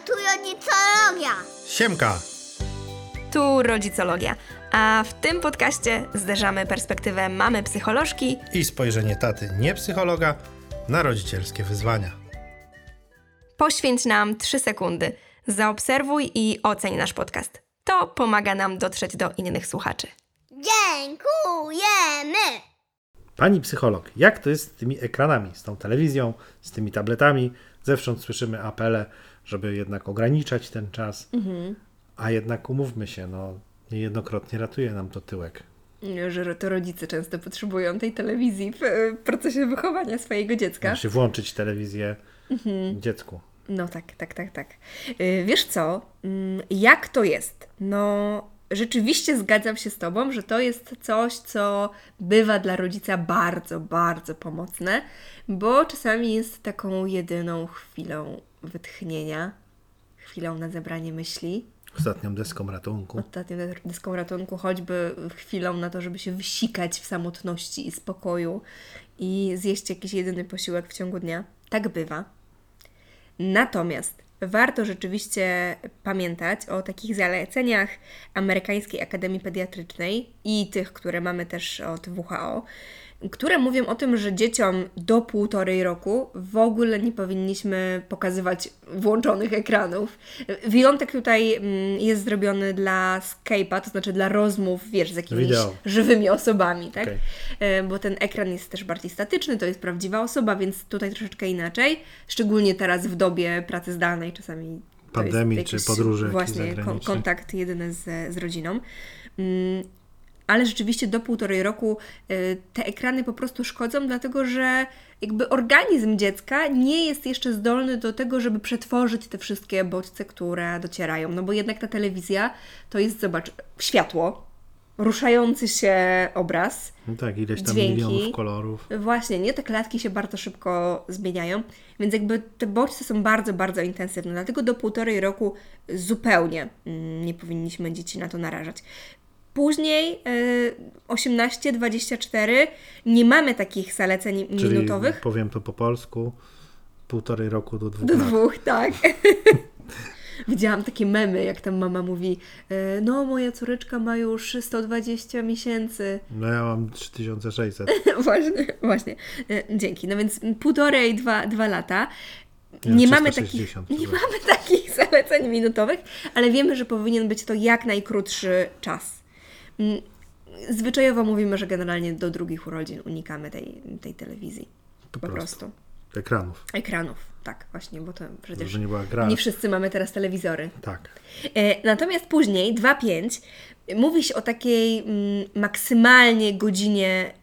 tu rodzicologia. Siemka. Tu rodzicologia. A w tym podcaście zderzamy perspektywę mamy psycholożki i spojrzenie taty nie psychologa na rodzicielskie wyzwania. Poświęć nam 3 sekundy. Zaobserwuj i oceń nasz podcast. To pomaga nam dotrzeć do innych słuchaczy. Dziękujemy! Pani psycholog, jak to jest z tymi ekranami, z tą telewizją, z tymi tabletami? Zewsząd słyszymy apele, żeby jednak ograniczać ten czas. A jednak umówmy się, niejednokrotnie ratuje nam to tyłek. Że to rodzice często potrzebują tej telewizji w procesie wychowania swojego dziecka. Musi włączyć telewizję dziecku. No tak. Wiesz co, jak to jest? Rzeczywiście zgadzam się z Tobą, że to jest coś, co bywa dla rodzica bardzo, bardzo pomocne, bo czasami jest taką jedyną chwilą wytchnienia, chwilą na zebranie myśli. Ostatnią deską ratunku, choćby chwilą na to, żeby się wysikać w samotności i spokoju i zjeść jakiś jedyny posiłek w ciągu dnia. Tak bywa. Natomiast warto rzeczywiście pamiętać o takich zaleceniach Amerykańskiej Akademii Pediatrycznej i tych, które mamy też od WHO, które mówią o tym, że dzieciom do 1,5 roku w ogóle nie powinniśmy pokazywać włączonych ekranów. Wyjątek tutaj jest zrobiony dla Skype'a, to znaczy dla rozmów, z jakimiś żywymi osobami, tak? Okay. Bo ten ekran jest też bardziej statyczny, to jest prawdziwa osoba, więc tutaj troszeczkę inaczej, szczególnie teraz w dobie pracy zdalnej, czasami pandemii czy podróży właśnie kontakt jedyny z rodziną. Ale rzeczywiście do 1,5 roku te ekrany po prostu szkodzą, dlatego że jakby organizm dziecka nie jest jeszcze zdolny do tego, żeby przetworzyć te wszystkie bodźce, które docierają. Bo jednak ta telewizja to jest, zobacz, światło, ruszający się obraz, ileś tam dźwięki, milionów kolorów. Właśnie, te klatki się bardzo szybko zmieniają, więc jakby te bodźce są bardzo, bardzo intensywne. Dlatego do 1,5 roku zupełnie nie powinniśmy dzieci na to narażać. Później 18-24 nie mamy takich zaleceń minutowych. Czyli powiem to po polsku, 1,5 roku do 2 lat. Do 2, tak. Widziałam takie memy, jak tam mama mówi, moja córeczka ma już 120 miesięcy. Ja mam 3600. Właśnie. Dzięki. Więc 1,5 i 2 lata. Ja nie mamy takich zaleceń minutowych, ale wiemy, że powinien być to jak najkrótszy czas. Zwyczajowo mówimy, że generalnie do 2 urodzin unikamy tej telewizji. Po prostu. Ekranów, tak, właśnie, bo to przecież nie wszyscy mamy teraz telewizory. Tak. Natomiast później, 2-5, mówi się o takiej maksymalnie godzinie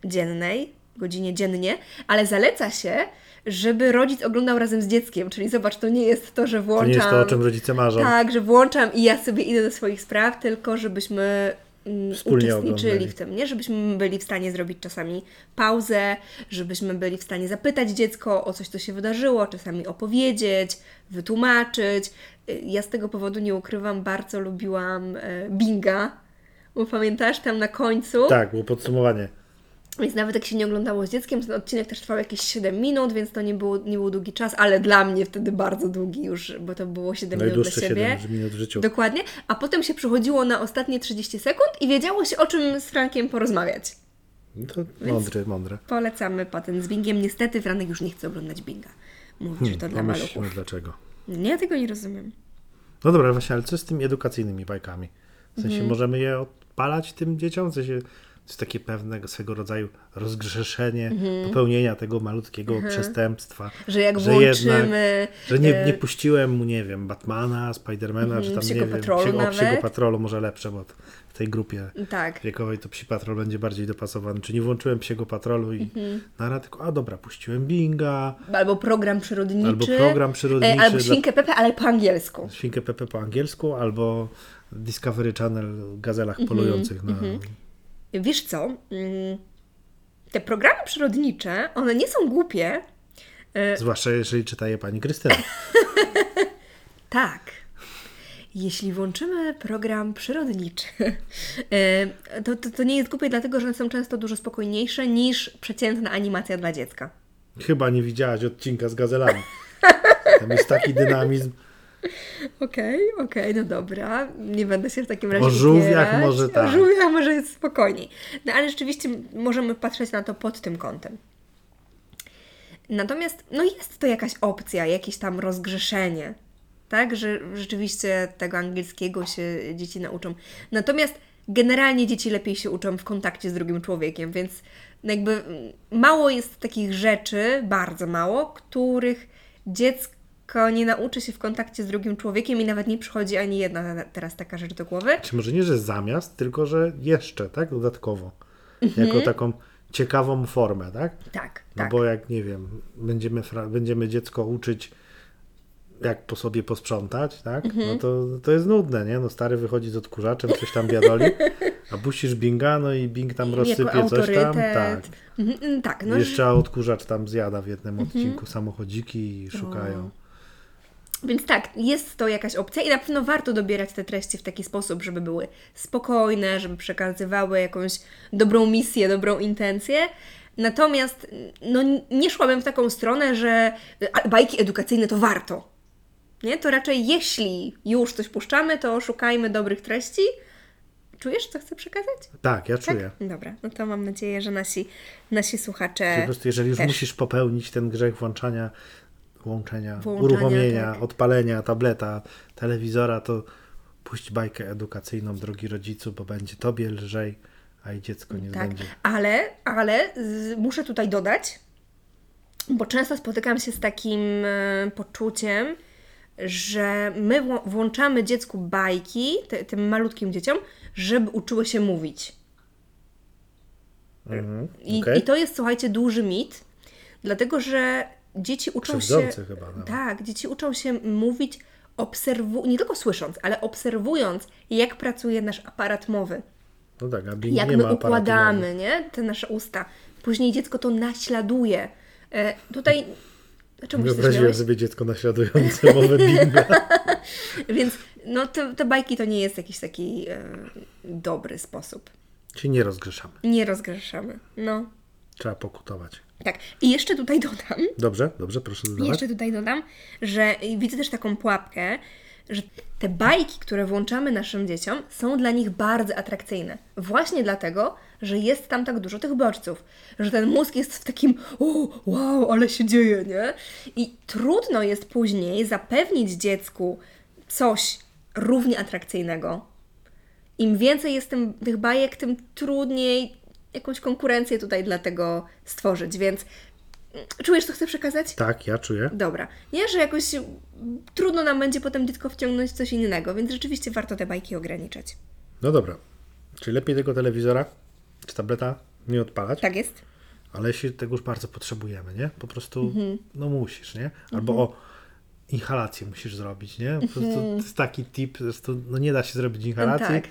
dziennie, ale zaleca się, żeby rodzic oglądał razem z dzieckiem. Czyli zobacz, to nie jest to, że włączam... To nie jest to, o czym rodzice marzą. Tak, że włączam i ja sobie idę do swoich spraw, tylko żebyśmy wspólnie uczestniczyli w tym, nie? Żebyśmy byli w stanie zrobić czasami pauzę, żebyśmy byli w stanie zapytać dziecko o coś, co się wydarzyło, czasami opowiedzieć, wytłumaczyć. Ja z tego powodu nie ukrywam, bardzo lubiłam Binga, bo pamiętasz tam na końcu? Tak, było podsumowanie. Więc nawet jak się nie oglądało z dzieckiem, ten odcinek też trwał jakieś 7 minut, więc to nie był długi czas, ale dla mnie wtedy bardzo długi już, bo to było 7 minut dla siebie. 7 minut w życiu. Dokładnie. A potem się przychodziło na ostatnie 30 sekund i wiedziało się, o czym z Frankiem porozmawiać. To mądre. Polecamy patent z Bingiem. Niestety Franek już nie chce oglądać Binga. Mówić, że to dla maluchów. Dlaczego? Ja tego nie rozumiem. No dobra, właśnie, ale co z tymi edukacyjnymi bajkami? W sensie możemy je odpalać tym dzieciom? W sensie... To jest takie pewnego swego rodzaju rozgrzeszenie, popełnienia tego malutkiego przestępstwa. Że jak włączymy... Że nie puściłem mu, Batmana, Spidermana, czy tam, Psiego Patrolu może lepsze, bo w tej grupie wiekowej to Psi Patrol będzie bardziej dopasowany. Czy nie włączyłem Psiego Patrolu i tylko, puściłem Binga. Albo program przyrodniczy. Albo Świnkę Pepe, ale po angielsku. Albo Discovery Channel w gazelach polujących na... Wiesz co, te programy przyrodnicze, one nie są głupie. Zwłaszcza jeżeli czyta je pani Krystyna. Tak. Jeśli włączymy program przyrodniczy, to nie jest głupie, dlatego że one są często dużo spokojniejsze niż przeciętna animacja dla dziecka. Chyba nie widziałaś odcinka z gazelami. Tam jest taki dynamizm. Okej, no dobra. Nie będę się w takim razie opierać. O żółwiach może tak. O żółwiach może jest spokojniej. No ale rzeczywiście możemy patrzeć na to pod tym kątem. Natomiast no jest to jakaś opcja, jakieś tam rozgrzeszenie. Tak, że rzeczywiście tego angielskiego się dzieci nauczą. Natomiast generalnie dzieci lepiej się uczą w kontakcie z drugim człowiekiem, więc jakby mało jest takich rzeczy, bardzo mało, których dziecko nie nauczy się w kontakcie z drugim człowiekiem i nawet nie przychodzi ani jedna teraz taka rzecz do głowy. Czy może nie, że zamiast, tylko że jeszcze, tak? Dodatkowo. Jako taką ciekawą formę, tak? Tak. No tak. Bo jak, nie wiem, będziemy dziecko uczyć, jak po sobie posprzątać, tak? No to jest nudne, nie? No stary wychodzi z odkurzaczem, coś tam biadoli, a puścisz Binga, no i Bing tam rozsypie coś tam. Tak. Tak no. Jeszcze odkurzacz tam zjada w jednym odcinku samochodziki i szukają. Więc tak, jest to jakaś opcja i na pewno warto dobierać te treści w taki sposób, żeby były spokojne, żeby przekazywały jakąś dobrą misję, dobrą intencję. Natomiast no, nie szłabym w taką stronę, że bajki edukacyjne to warto. Nie? To raczej jeśli już coś puszczamy, to szukajmy dobrych treści. Czujesz, co chcę przekazać? Tak, ja czuję. Dobra, no to mam nadzieję, że nasi słuchacze po prostu, jeżeli już też musisz popełnić ten grzech włączenia, uruchomienia, tak, odpalenia tableta, telewizora, to puść bajkę edukacyjną, drogi rodzicu, bo będzie tobie lżej, a i dziecko nie będzie. Ale muszę tutaj dodać, bo często spotykam się z takim poczuciem, że my włączamy dziecku bajki, tym malutkim dzieciom, żeby uczyły się mówić. I to jest, słuchajcie, duży mit, dlatego że dzieci uczą się... chyba. No. Tak, dzieci uczą się mówić, nie tylko słysząc, ale obserwując, jak pracuje nasz aparat mowy. No tak, a Bing jak nie my ma układamy, nie? Te nasze usta. Później dziecko to naśladuje. Tutaj... Wyobraziłem sobie dziecko naśladujące mowę Binga. Więc no, te bajki to nie jest jakiś taki dobry sposób. Czyli nie rozgrzeszamy. Nie rozgrzeszamy, no. Trzeba pokutować. Tak. I jeszcze tutaj dodam. Dobrze, proszę dodawać. Jeszcze tutaj dodam, że widzę też taką pułapkę, że te bajki, które włączamy naszym dzieciom, są dla nich bardzo atrakcyjne. Właśnie dlatego, że jest tam tak dużo tych bodźców, że ten mózg jest w takim wow, ale się dzieje, nie? I trudno jest później zapewnić dziecku coś równie atrakcyjnego. Im więcej jest tych bajek, tym trudniej jakąś konkurencję tutaj dla tego stworzyć, więc czujesz, co chcę przekazać? Tak, ja czuję. Dobra. Nie, że jakoś trudno nam będzie potem dziecko wciągnąć w coś innego, więc rzeczywiście warto te bajki ograniczać. No dobra. Czyli lepiej tego telewizora czy tableta nie odpalać. Tak jest. Ale jeśli tego już bardzo potrzebujemy, nie? Po prostu, no musisz, nie? Albo inhalację musisz zrobić, nie? Po prostu to jest taki tip, zresztą, no nie da się zrobić inhalacji. Tak.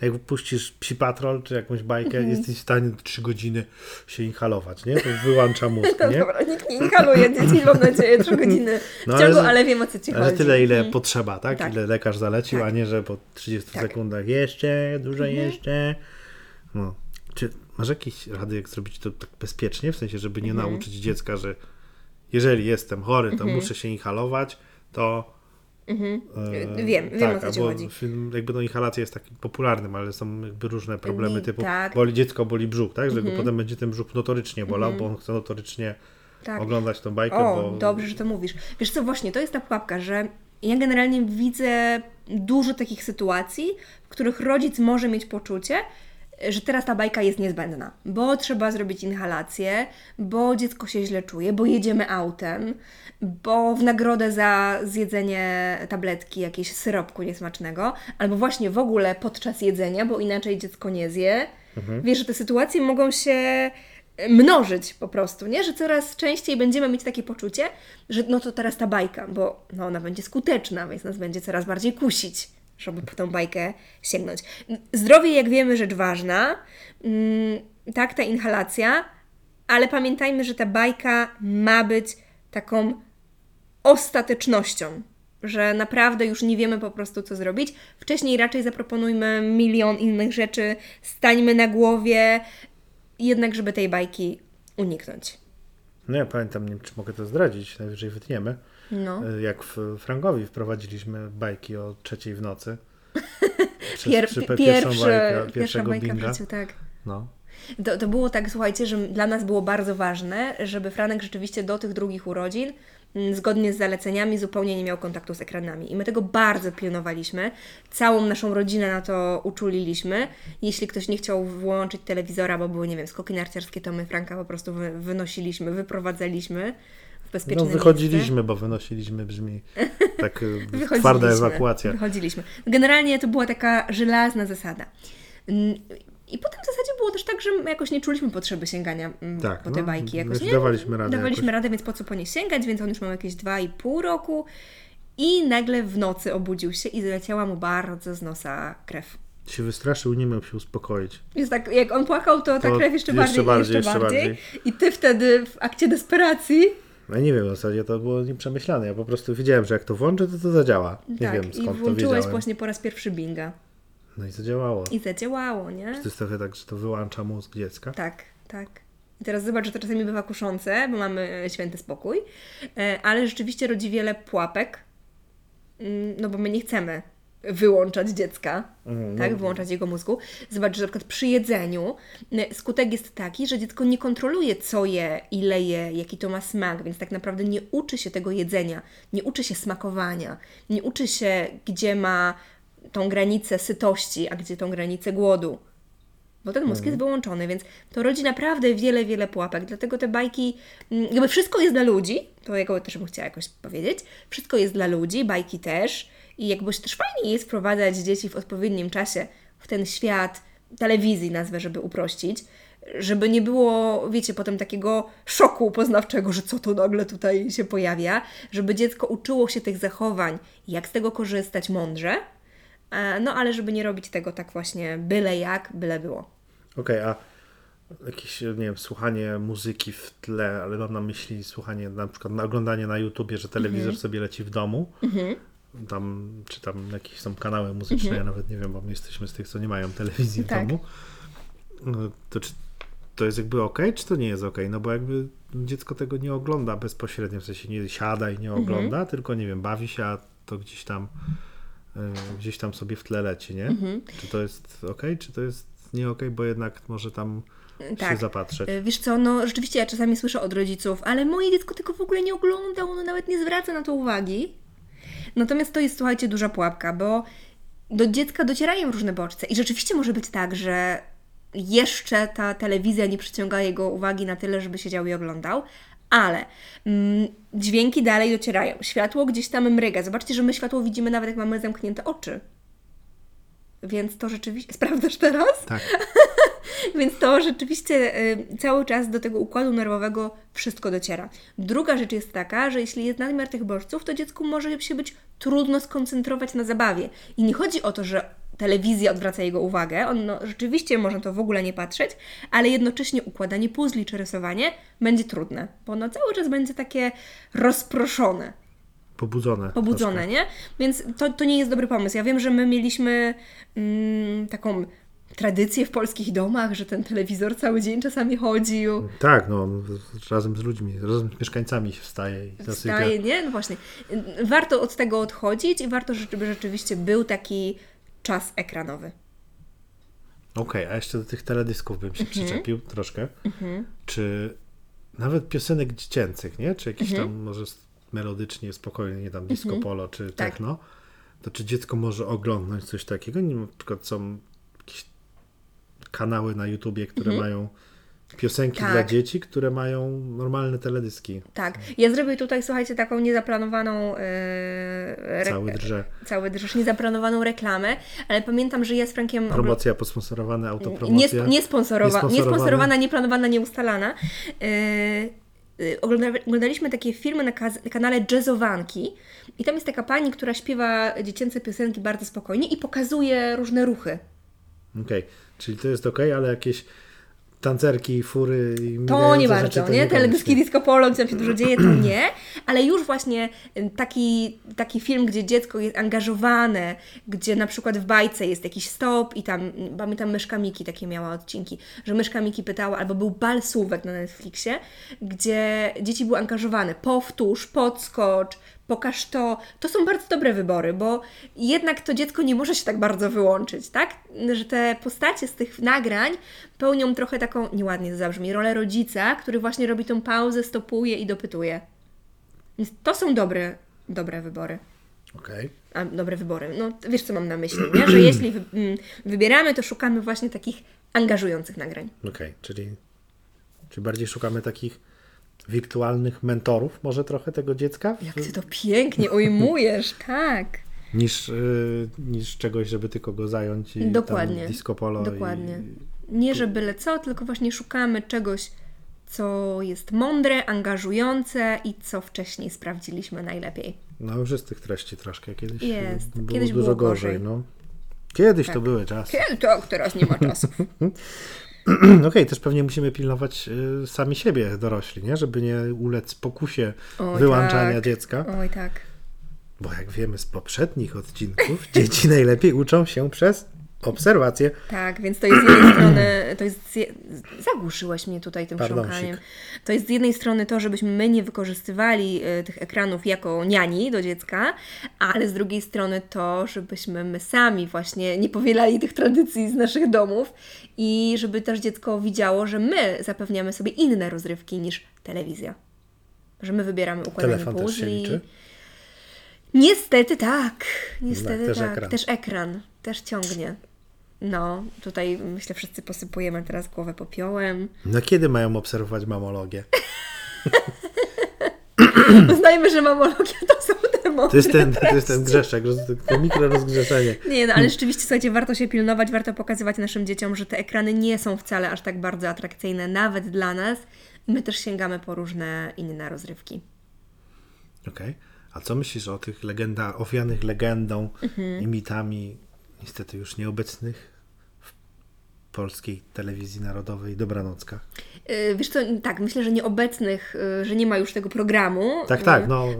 Jak puścisz Psi Patrol czy jakąś bajkę, jesteś w stanie 3 godziny się inhalować, nie? To wyłącza mózg, nie? Dobra, nikt nie inhaluje dzieci, mam nadzieję, 3 godziny w ciągu, ale wiem, o co ci chodzi. Ale tyle, ile potrzeba, tak? Ile lekarz zalecił, a nie, że po 30 sekundach jeszcze. No. Czy masz jakieś rady, jak zrobić to tak bezpiecznie? W sensie, żeby nie nauczyć dziecka, że jeżeli jestem chory, to muszę się inhalować, to... Wiem, o co ci chodzi. Jakby inhalacja jest takim popularnym, ale są jakby różne problemy typu boli dziecko, boli brzuch, tak? Że go potem będzie ten brzuch notorycznie bolał, bo on chce notorycznie oglądać tą bajkę. Dobrze, że to mówisz. Wiesz co, właśnie, to jest ta pułapka, że ja generalnie widzę dużo takich sytuacji, w których rodzic może mieć poczucie, że teraz ta bajka jest niezbędna, bo trzeba zrobić inhalację, bo dziecko się źle czuje, bo jedziemy autem, bo w nagrodę za zjedzenie tabletki jakiegoś syropku niesmacznego, albo właśnie w ogóle podczas jedzenia, bo inaczej dziecko nie zje. Wiesz, że te sytuacje mogą się mnożyć po prostu, nie? Że coraz częściej będziemy mieć takie poczucie, że no to teraz ta bajka, bo no ona będzie skuteczna, więc nas będzie coraz bardziej kusić, żeby po tą bajkę sięgnąć. Zdrowie, jak wiemy, rzecz ważna. Tak, ta inhalacja, ale pamiętajmy, że ta bajka ma być taką ostatecznością, że naprawdę już nie wiemy po prostu, co zrobić. Wcześniej raczej zaproponujmy milion innych rzeczy, stańmy na głowie, jednak żeby tej bajki uniknąć. No ja pamiętam, nie wiem, czy mogę to zdradzić, najwyżej wytniemy, No. Jak w Frankowi wprowadziliśmy bajki o 3:00 w nocy. Pierwsza bajka Binga. W życiu, tak. No. To było tak, słuchajcie, że dla nas było bardzo ważne, żeby Franek rzeczywiście do tych drugich urodzin zgodnie z zaleceniami zupełnie nie miał kontaktu z ekranami. I my tego bardzo pilnowaliśmy. Całą naszą rodzinę na to uczuliliśmy. Jeśli ktoś nie chciał włączyć telewizora, bo były, nie wiem, skoki narciarskie, to my Franka po prostu wynosiliśmy, wyprowadzaliśmy w bezpieczne miejsce. No wychodziliśmy, bo wynosiliśmy brzmi tak twarda ewakuacja. Wychodziliśmy. Generalnie to była taka żelazna zasada. I potem w zasadzie było też tak, że my jakoś nie czuliśmy potrzeby sięgania po te bajki. Jakoś nie dawaliśmy radę, więc po co po nie sięgać, więc on już miał jakieś 2,5 roku i nagle w nocy obudził się i zleciała mu bardzo z nosa krew. Się wystraszył, nie miał się uspokoić. Jest tak, jak on płakał, to ta krew jeszcze bardziej. I ty wtedy w akcie desperacji... No nie wiem, w zasadzie to było nieprzemyślane. Ja po prostu wiedziałem, że jak to włączę, to zadziała. Nie wiem skąd to wiedziałem. I włączyłeś właśnie po raz pierwszy Binga. No i zadziałało. I zadziałało, nie? Czy to jest trochę tak, że to wyłącza mózg dziecka? Tak. I teraz zobacz, że to czasami bywa kuszące, bo mamy święty spokój, ale rzeczywiście rodzi wiele pułapek, no bo my nie chcemy wyłączać dziecka, wyłączać jego mózgu. Zobacz, że na przykład przy jedzeniu skutek jest taki, że dziecko nie kontroluje, co je, ile je, jaki to ma smak, więc tak naprawdę nie uczy się tego jedzenia, nie uczy się smakowania, nie uczy się, gdzie ma tą granicę sytości, a gdzie tą granicę głodu. Bo ten mózg jest wyłączony, więc to rodzi naprawdę wiele, wiele pułapek. Dlatego te bajki, jakby wszystko jest dla ludzi, to ja też bym chciała jakoś powiedzieć, wszystko jest dla ludzi, bajki też i jakbyś też fajnie jest wprowadzać dzieci w odpowiednim czasie w ten świat telewizji, nazwę, żeby uprościć, żeby nie było, wiecie, potem takiego szoku poznawczego, że co to nagle tutaj się pojawia, żeby dziecko uczyło się tych zachowań, jak z tego korzystać mądrze, no, ale żeby nie robić tego tak właśnie byle jak, byle było. Okej, a jakieś, nie wiem, słuchanie muzyki w tle, ale mam na myśli słuchanie, na przykład oglądanie na YouTubie, że telewizor sobie leci w domu, tam jakieś są kanały muzyczne, ja nawet nie wiem, bo my jesteśmy z tych, co nie mają telewizji w domu. No, to jest jakby okej, czy to nie jest okej? No bo jakby dziecko tego nie ogląda bezpośrednio, w sensie nie siada i nie ogląda, tylko, nie wiem, bawi się, a to gdzieś tam sobie w tle leci, nie? Czy to jest okej, czy to jest nie okej, bo jednak może tam się zapatrzeć. Wiesz co, no rzeczywiście ja czasami słyszę od rodziców, ale moje dziecko tego w ogóle nie ogląda, ono nawet nie zwraca na to uwagi. Natomiast to jest, słuchajcie, duża pułapka, bo do dziecka docierają różne bodźce i rzeczywiście może być tak, że jeszcze ta telewizja nie przyciąga jego uwagi na tyle, żeby siedział i oglądał, ale dźwięki dalej docierają. Światło gdzieś tam mryga. Zobaczcie, że my światło widzimy nawet jak mamy zamknięte oczy. Więc to rzeczywiście... Sprawdzasz teraz? Tak. Więc to rzeczywiście cały czas do tego układu nerwowego wszystko dociera. Druga rzecz jest taka, że jeśli jest nadmiar tych bodźców, to dziecku może się być trudno skoncentrować na zabawie. I nie chodzi o to, że telewizja odwraca jego uwagę. Ono rzeczywiście może to w ogóle nie patrzeć, ale jednocześnie układanie puzli czy rysowanie będzie trudne, bo ono cały czas będzie takie rozproszone. Pobudzone, nie? Więc to nie jest dobry pomysł. Ja wiem, że my mieliśmy taką tradycję w polskich domach, że ten telewizor cały dzień czasami chodził. Tak, no razem z ludźmi, razem z mieszkańcami się wstaje. Wstaje, nie? No właśnie. Warto od tego odchodzić i warto, żeby rzeczywiście był taki czas ekranowy. Okej, a jeszcze do tych teledysków bym się przyczepił troszkę. Czy nawet piosenek dziecięcych, nie? Czy jakiś tam może melodycznie, spokojnie, tam disco polo czy techno, to czy dziecko może oglądać coś takiego? Nie, na przykład są jakieś kanały na YouTubie, które mają piosenki dla dzieci, które mają normalne teledyski. Tak. Ja zrobię tutaj, słuchajcie, taką niezaplanowaną... niezaplanowaną reklamę, ale pamiętam, że ja z Frankiem... Promocja, posponsorowana, autopromocja. Niesponsorowana, nieplanowana, nieustalana. Oglądaliśmy takie filmy na kanale Jazzowanki i tam jest taka pani, która śpiewa dziecięce piosenki bardzo spokojnie i pokazuje różne ruchy. Okej. Czyli to jest okej, ale jakieś tancerki, fury... To nie bardzo, nie? Teledyski, disco polo, gdzie tam się dużo dzieje, to nie. Ale już właśnie taki film, gdzie dziecko jest angażowane, gdzie na przykład w bajce jest jakiś stop i tam, pamiętam, Myszka Miki takie miała odcinki, że Myszka Miki pytała, albo był Bal Słówek na Netflixie, gdzie dzieci były angażowane. Powtórz, podskocz, pokaż to. To są bardzo dobre wybory, bo jednak to dziecko nie może się tak bardzo wyłączyć, tak? Że te postacie z tych nagrań pełnią trochę taką, nieładnie to zabrzmi, rolę rodzica, który właśnie robi tą pauzę, stopuje i dopytuje. Więc to są dobre wybory. Okej. A dobre wybory, no wiesz co mam na myśli, nie? Że jeśli wybieramy, to szukamy właśnie takich angażujących nagrań. Okej, czyli bardziej szukamy takich wirtualnych mentorów może trochę tego dziecka? Jak ty to pięknie ujmujesz, tak. Niż czegoś, żeby tylko go zająć i tam disco polo. Dokładnie. Nie, że byle co, tylko właśnie szukamy czegoś, co jest mądre, angażujące i co wcześniej sprawdziliśmy najlepiej. No już jest tych treści troszkę. Kiedyś było dużo gorzej. No. Kiedyś tak. To były czasy. Tak, teraz nie ma czasów. Okej, też pewnie musimy pilnować sami siebie, dorośli, nie? Żeby nie ulec pokusie wyłączania dziecka. Oj tak. Bo jak wiemy z poprzednich odcinków, dzieci najlepiej uczą się przez obserwację. Tak, więc to jest z jednej strony... Zagłuszyłaś mnie tutaj tym chrząkaniem. To jest z jednej strony to, żebyśmy my nie wykorzystywali tych ekranów jako niani do dziecka, ale z drugiej strony to, żebyśmy my sami właśnie nie powielali tych tradycji z naszych domów i żeby też dziecko widziało, że my zapewniamy sobie inne rozrywki niż telewizja. Że my wybieramy układanie puzzli. Telefon też się liczy? Niestety tak. Też ekran. Też ciągnie. No, tutaj myślę, wszyscy posypujemy teraz głowę popiołem. No kiedy mają obserwować mamologię? Uznajmy, że mamologia to są te mądre. To jest ten grzeszek, to mikro rozgrzeszenie. Nie, no ale rzeczywiście, słuchajcie, warto się pilnować, warto pokazywać naszym dzieciom, że te ekrany nie są wcale aż tak bardzo atrakcyjne, nawet dla nas. My też sięgamy po różne inne rozrywki. Okej. A co myślisz o tych legendach, owianych legendą i mitami niestety już nieobecnych w Polskiej Telewizji Narodowej Dobranocka? Wiesz co, tak, myślę, że nieobecnych, że nie ma już tego programu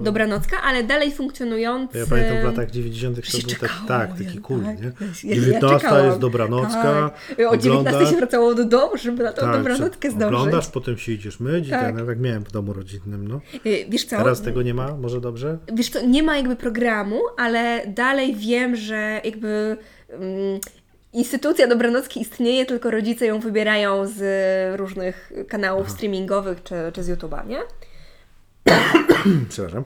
Dobranocka, ale dalej funkcjonujący. Ja pamiętam w latach 90. to był taki cool, nie? 19 jest Dobranocka. Tak. O 19 się wracało do domu, żeby na tą Dobranockę zdążyć. Oglądasz, potem się idziesz myć. Tak. Ja tak miałem w domu rodzinnym. No. Wiesz co? Teraz tego nie ma, może dobrze? Wiesz co, nie ma jakby programu, ale dalej wiem, że jakby... Instytucja Dobranocki istnieje, tylko rodzice ją wybierają z różnych kanałów streamingowych czy z YouTube'a, nie? Przepraszam.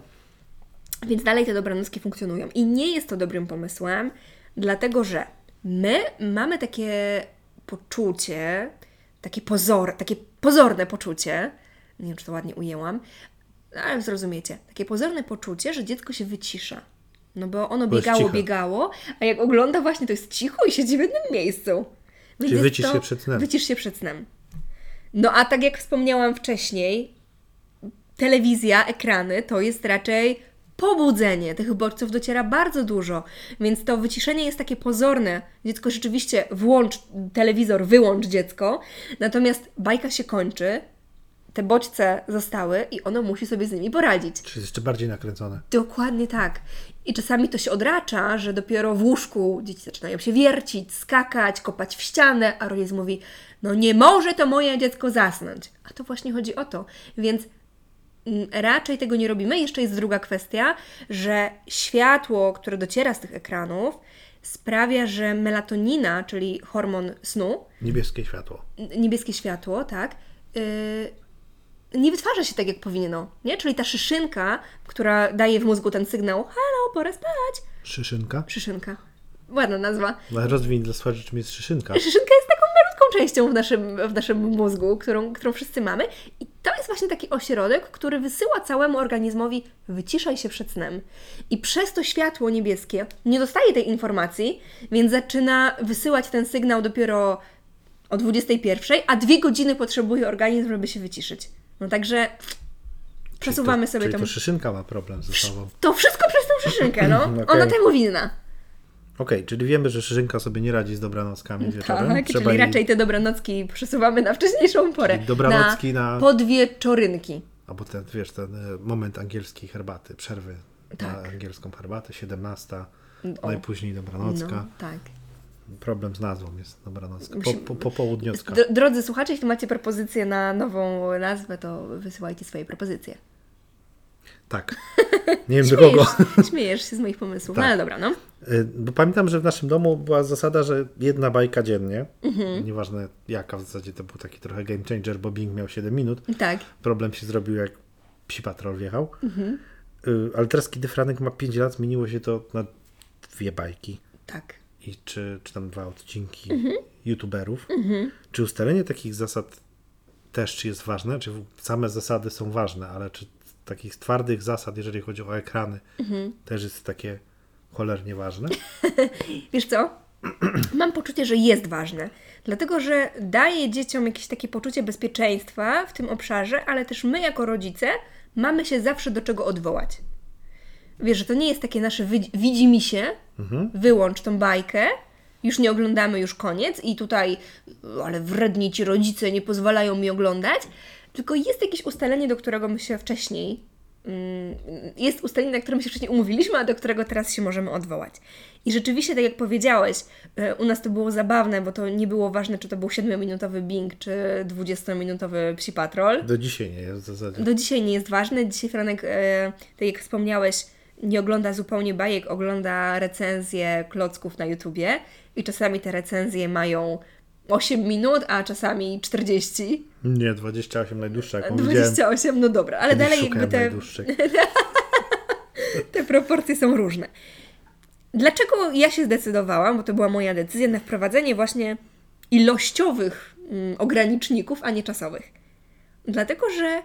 Więc dalej te Dobranocki funkcjonują. I nie jest to dobrym pomysłem, dlatego że my mamy takie poczucie, takie pozorne poczucie, nie wiem, czy to ładnie ujęłam, ale zrozumiecie, takie pozorne poczucie, że dziecko się wycisza. No bo ono biegało, a jak ogląda właśnie, to jest cicho i siedzi w jednym miejscu. Czyli wycisz się przed snem. No a tak jak wspomniałam wcześniej, telewizja, ekrany to jest raczej pobudzenie. Tych bodźców dociera bardzo dużo, więc to wyciszenie jest takie pozorne. Dziecko rzeczywiście włącz telewizor, wyłącz dziecko, natomiast bajka się kończy, te bodźce zostały i ono musi sobie z nimi poradzić. Czyli jest jeszcze bardziej nakręcone. Dokładnie tak. I czasami to się odracza, że dopiero w łóżku dzieci zaczynają się wiercić, skakać, kopać w ścianę, a rodzic mówi, no nie może to moje dziecko zasnąć. A to właśnie chodzi o to. Więc raczej tego nie robimy. Jeszcze jest druga kwestia, że światło, które dociera z tych ekranów, sprawia, że melatonina, czyli hormon snu... Niebieskie światło, tak... nie wytwarza się tak, jak powinno, nie? Czyli ta szyszynka, która daje w mózgu ten sygnał halo, pora spać. Szyszynka. Ładna nazwa. Rozwiń dla słuchaczy, czym jest szyszynka. Szyszynka jest taką malutką częścią w naszym mózgu, którą wszyscy mamy. I to jest właśnie taki ośrodek, który wysyła całemu organizmowi wyciszaj się przed snem. I przez to światło niebieskie nie dostaje tej informacji, więc zaczyna wysyłać ten sygnał dopiero o 21, a 2 godziny potrzebuje organizm, żeby się wyciszyć. No także przesuwamy sobie to. Czyli to szyszynka ma problem ze sobą. To wszystko przez tą szyszynkę, no. Ona temu winna. Okej, czyli wiemy, że szyszynka sobie nie radzi z dobranockami wieczorem. Tak, czyli raczej te dobranocki przesuwamy na wcześniejszą porę. Czyli dobranocki na podwieczorynki. Albo ten moment angielskiej herbaty, przerwy na angielską herbatę, 17, najpóźniej dobranocka. No, tak. Problem z nazwą jest Dobranocka, popołudniocka. Drodzy słuchacze, jeśli macie propozycje na nową nazwę, to wysyłajcie swoje propozycje. Tak. Nie wiem do kogo. Śmiejesz się z moich pomysłów, tak. No, ale dobra, no. Bo pamiętam, że w naszym domu była zasada, że jedna bajka dziennie, nieważne jaka, w zasadzie to był taki trochę game changer, bo Bing miał 7 minut. Tak. Problem się zrobił, jak Psi Patrol wjechał. Ale teraz, kiedy Franek ma 5 lat, zmieniło się to na 2 bajki. Tak. I czy tam 2 odcinki youtuberów. Czy ustalenie takich zasad też czy jest ważne? Czy same zasady są ważne, ale czy takich twardych zasad, jeżeli chodzi o ekrany, też jest takie cholernie ważne? Wiesz co? Mam poczucie, że jest ważne. Dlatego, że daje dzieciom jakieś takie poczucie bezpieczeństwa w tym obszarze, ale też my jako rodzice mamy się zawsze do czego odwołać. Wiesz, że to nie jest takie nasze widzi mi się, wyłącz tą bajkę, już nie oglądamy, już koniec i tutaj, ale wredni ci rodzice nie pozwalają mi oglądać, tylko jest jakieś ustalenie, do którego my się wcześniej, jest ustalenie, na którym się wcześniej umówiliśmy, a do którego teraz się możemy odwołać. I rzeczywiście, tak jak powiedziałeś, u nas to było zabawne, bo to nie było ważne, czy to był 7-minutowy Bing, czy 20-minutowy Psi Patrol. Do dzisiaj nie jest w zasadzie. Do dzisiaj nie jest ważne. Dzisiaj Franek, tak jak wspomniałeś, nie ogląda zupełnie bajek, ogląda recenzje klocków na YouTubie i czasami te recenzje mają 8 minut, a czasami 40. Nie, 28 najdłuższa. 28, no dobra, ale dalej jakby te... te proporcje są różne. Dlaczego ja się zdecydowałam, bo to była moja decyzja, na wprowadzenie właśnie ilościowych ograniczników, a nie czasowych? Dlatego, że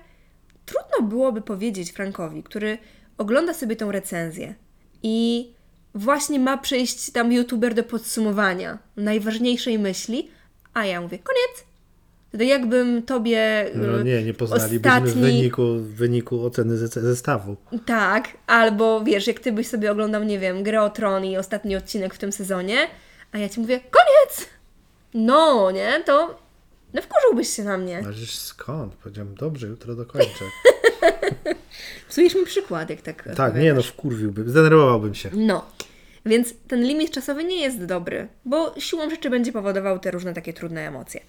trudno byłoby powiedzieć Frankowi, który ogląda sobie tą recenzję i właśnie ma przyjść tam youtuber do podsumowania najważniejszej myśli, a ja mówię, koniec. To jakbym tobie no nie poznalibyśmy ostatni... wyniku oceny zestawu. Tak, albo wiesz, jak ty byś sobie oglądał, nie wiem, Grę o Tron i ostatni odcinek w tym sezonie, a ja ci mówię, koniec! No, nie? To no wkurzyłbyś się na mnie. Ależ skąd? Powiedziałem, dobrze, jutro dokończę. Psujesz mi przykład, jak tak Tak, odpowiadasz. Nie, no wkurwiłbym, zdenerwowałbym się. No, więc ten limit czasowy nie jest dobry, bo siłą rzeczy będzie powodował te różne takie trudne emocje.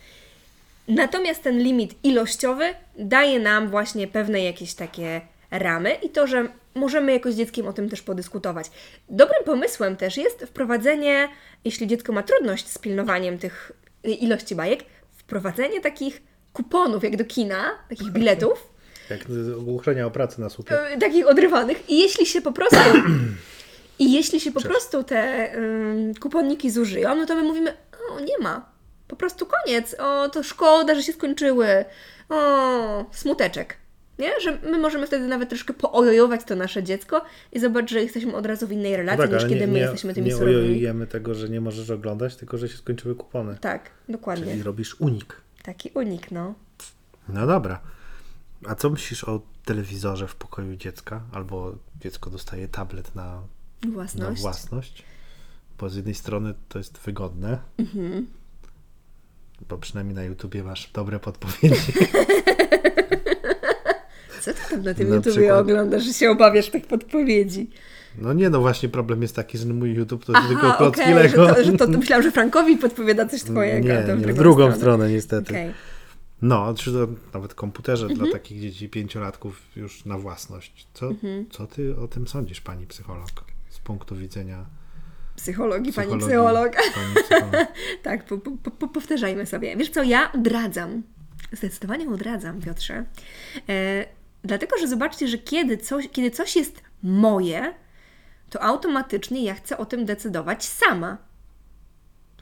Natomiast ten limit ilościowy daje nam właśnie pewne jakieś takie ramy i to, że możemy jakoś z dzieckiem o tym też podyskutować. Dobrym pomysłem też jest wprowadzenie, jeśli dziecko ma trudność z pilnowaniem tych ilości bajek, wprowadzenie takich kuponów, jak do kina, takich biletów. Jak ogłoszenia o pracy na słupie. Takich odrywanych. I jeśli się po prostu te kuponiki zużyją, no to my mówimy, o nie ma, po prostu koniec, o to szkoda, że się skończyły, o smuteczek. Nie? Że my możemy wtedy nawet troszkę poojojować to nasze dziecko i zobacz, że jesteśmy od razu w innej relacji, tak, niż kiedy my jesteśmy tymi surowymi. Nie ojojujemy tego, że nie możesz oglądać, tylko że się skończyły kupony. Tak, dokładnie. Czyli robisz unik. Taki unik, no. No dobra. A co myślisz o telewizorze w pokoju dziecka? Albo dziecko dostaje tablet na własność? Bo z jednej strony to jest wygodne, bo przynajmniej na YouTubie masz dobre podpowiedzi. Co ty tam na tym YouTubie oglądasz, że się obawiasz tych podpowiedzi? No nie, no właśnie problem jest taki, że mój YouTube to jest tylko klocki Lego. Że to myślałam, że Frankowi podpowiada coś twojego. Nie, w drugą stronę niestety. Okay. No, nawet komputerze dla takich dzieci 5-latków już na własność. Co ty o tym sądzisz, pani psycholog? Z punktu widzenia... Pani psycholog. Tak, powtarzajmy sobie. Wiesz co, ja odradzam. Zdecydowanie odradzam, Piotrze. Dlatego, że zobaczcie, że kiedy coś jest moje, to automatycznie ja chcę o tym decydować sama.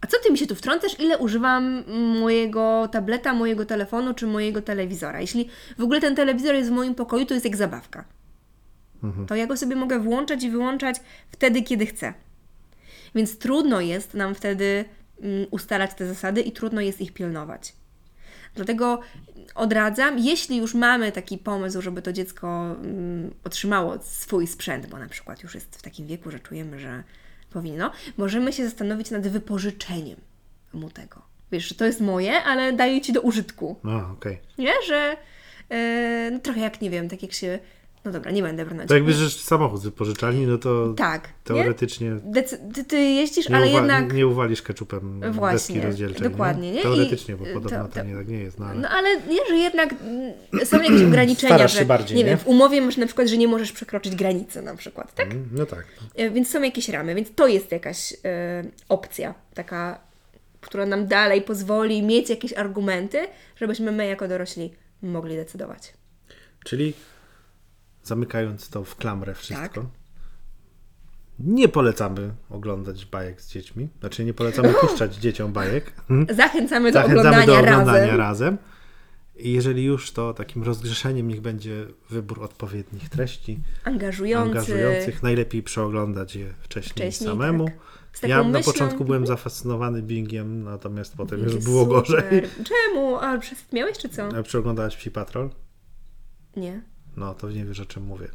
A co ty mi się tu wtrącasz, ile używam mojego tableta, mojego telefonu czy mojego telewizora? Jeśli w ogóle ten telewizor jest w moim pokoju, to jest jak zabawka. To ja go sobie mogę włączać i wyłączać wtedy, kiedy chcę. Więc trudno jest nam wtedy ustalać te zasady i trudno jest ich pilnować. Dlatego odradzam, jeśli już mamy taki pomysł, żeby to dziecko otrzymało swój sprzęt, bo na przykład już jest w takim wieku, że czujemy, że powinno, możemy się zastanowić nad wypożyczeniem mu tego. Wiesz, że to jest moje, ale daję ci do użytku. No, okej. Nie, że trochę jak, nie wiem, tak jak się No dobra, nie będę brnąć. To jak bierzesz samochód z wypożyczalni, no to tak, teoretycznie ty jeździsz, ale jednak... Nie uwalisz keczupem deski rozdzielczej. Dokładnie. Nie? Teoretycznie, bo podobno to nie tak nie jest. No ale, nie, że jednak są jakieś ograniczenia. Starasz się bardziej, nie? Wiem, w umowie masz na przykład, że nie możesz przekroczyć granicy na przykład, tak? No tak. Więc są jakieś ramy, więc to jest jakaś opcja taka, która nam dalej pozwoli mieć jakieś argumenty, żebyśmy my jako dorośli mogli decydować. Czyli... Zamykając to w klamrę wszystko, tak. Nie polecamy oglądać bajek z dziećmi. Znaczy nie polecamy puszczać dzieciom bajek. Zachęcamy do oglądania razem. I jeżeli już, to takim rozgrzeszeniem niech będzie wybór odpowiednich treści. Angażujących. Najlepiej przeoglądać je wcześniej samemu. Tak. Ja na początku byłem zafascynowany Bingiem, natomiast potem już było gorzej. Czemu? A miałeś czy co? A przeoglądałaś Psi Patrol? Nie. No, to nie wiesz, o czym mówię.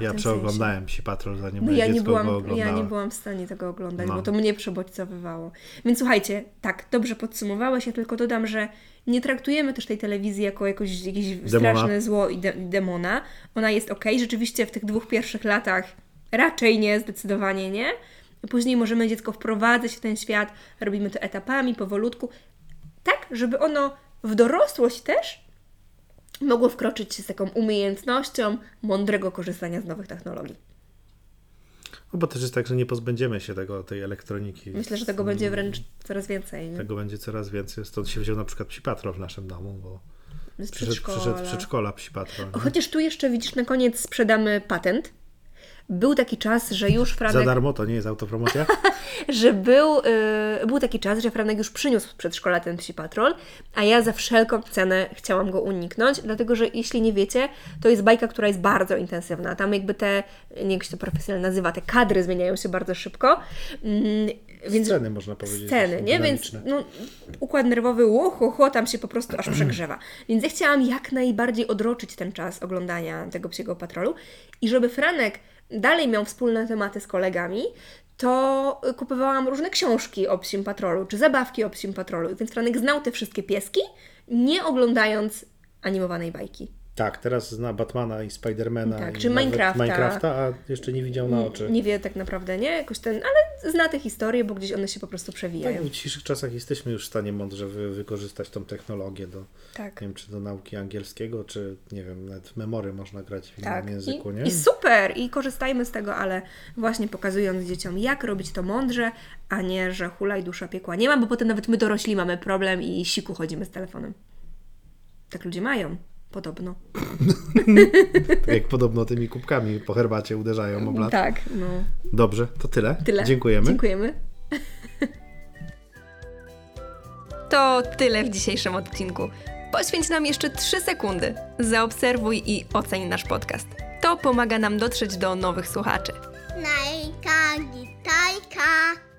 Ja przeoglądałem Psi Patrol, zanim moje dziecko go oglądało. Ja nie byłam w stanie tego oglądać, bo to mnie przebodźcowywało. Więc słuchajcie, tak, dobrze podsumowałeś, ja tylko dodam, że nie traktujemy też tej telewizji jako jakieś straszne zło i demona. Ona jest okej. Rzeczywiście w tych 2 pierwszych latach raczej nie, zdecydowanie nie. Później możemy dziecko wprowadzać w ten świat, robimy to etapami, powolutku, tak, żeby ono w dorosłość też mogło wkroczyć z taką umiejętnością mądrego korzystania z nowych technologii. No bo też jest tak, że nie pozbędziemy się tej elektroniki. Myślę, że tego będzie wręcz coraz więcej. Nie? Tego będzie coraz więcej. Stąd się wziął na przykład Psi Patrol w naszym domu, bo przyszedł z przedszkola Psi Patrol. Chociaż tu jeszcze widzisz, na koniec sprzedamy patent. Był taki czas, że już Franek... Za darmo, to nie jest autopromocja? Że był taki czas, że Franek już przyniósł z przedszkola ten Psi Patrol, a ja za wszelką cenę chciałam go uniknąć, dlatego, że jeśli nie wiecie, to jest bajka, która jest bardzo intensywna. Tam jakby jak się to profesjonalnie nazywa, te kadry zmieniają się bardzo szybko. Sceny, można powiedzieć. Sceny, nie? Więc układ nerwowy, tam się po prostu aż przegrzewa. Więc ja chciałam jak najbardziej odroczyć ten czas oglądania tego Psiego Patrolu i żeby Franek dalej miał wspólne tematy z kolegami, to kupowałam różne książki o Psim Patrolu, czy zabawki o Psim Patrolu. Więc Franek znał te wszystkie pieski, nie oglądając animowanej bajki. Tak, teraz zna Batmana i Spidermana i czy Minecrafta, a jeszcze nie widział na oczy. Nie wie tak naprawdę, nie? Ale zna te historie, bo gdzieś one się po prostu przewijają. Tak, w dzisiejszych czasach jesteśmy już w stanie mądrze wykorzystać tą technologię do, nie wiem, czy do nauki angielskiego, czy nie wiem, nawet w memory można grać w innym języku, nie? I super! I korzystajmy z tego, ale właśnie pokazując dzieciom, jak robić to mądrze, a nie, że hulaj dusza piekła nie ma, bo potem nawet my dorośli mamy problem i siku chodzimy z telefonem. Tak ludzie mają. Podobno. Tak jak podobno tymi kubkami po herbacie uderzają o blat. Tak, no. Dobrze, to tyle. Dziękujemy. To tyle w dzisiejszym odcinku. Poświęć nam jeszcze 3 sekundy. Zaobserwuj i oceń nasz podcast. To pomaga nam dotrzeć do nowych słuchaczy. Lajka, gitajka.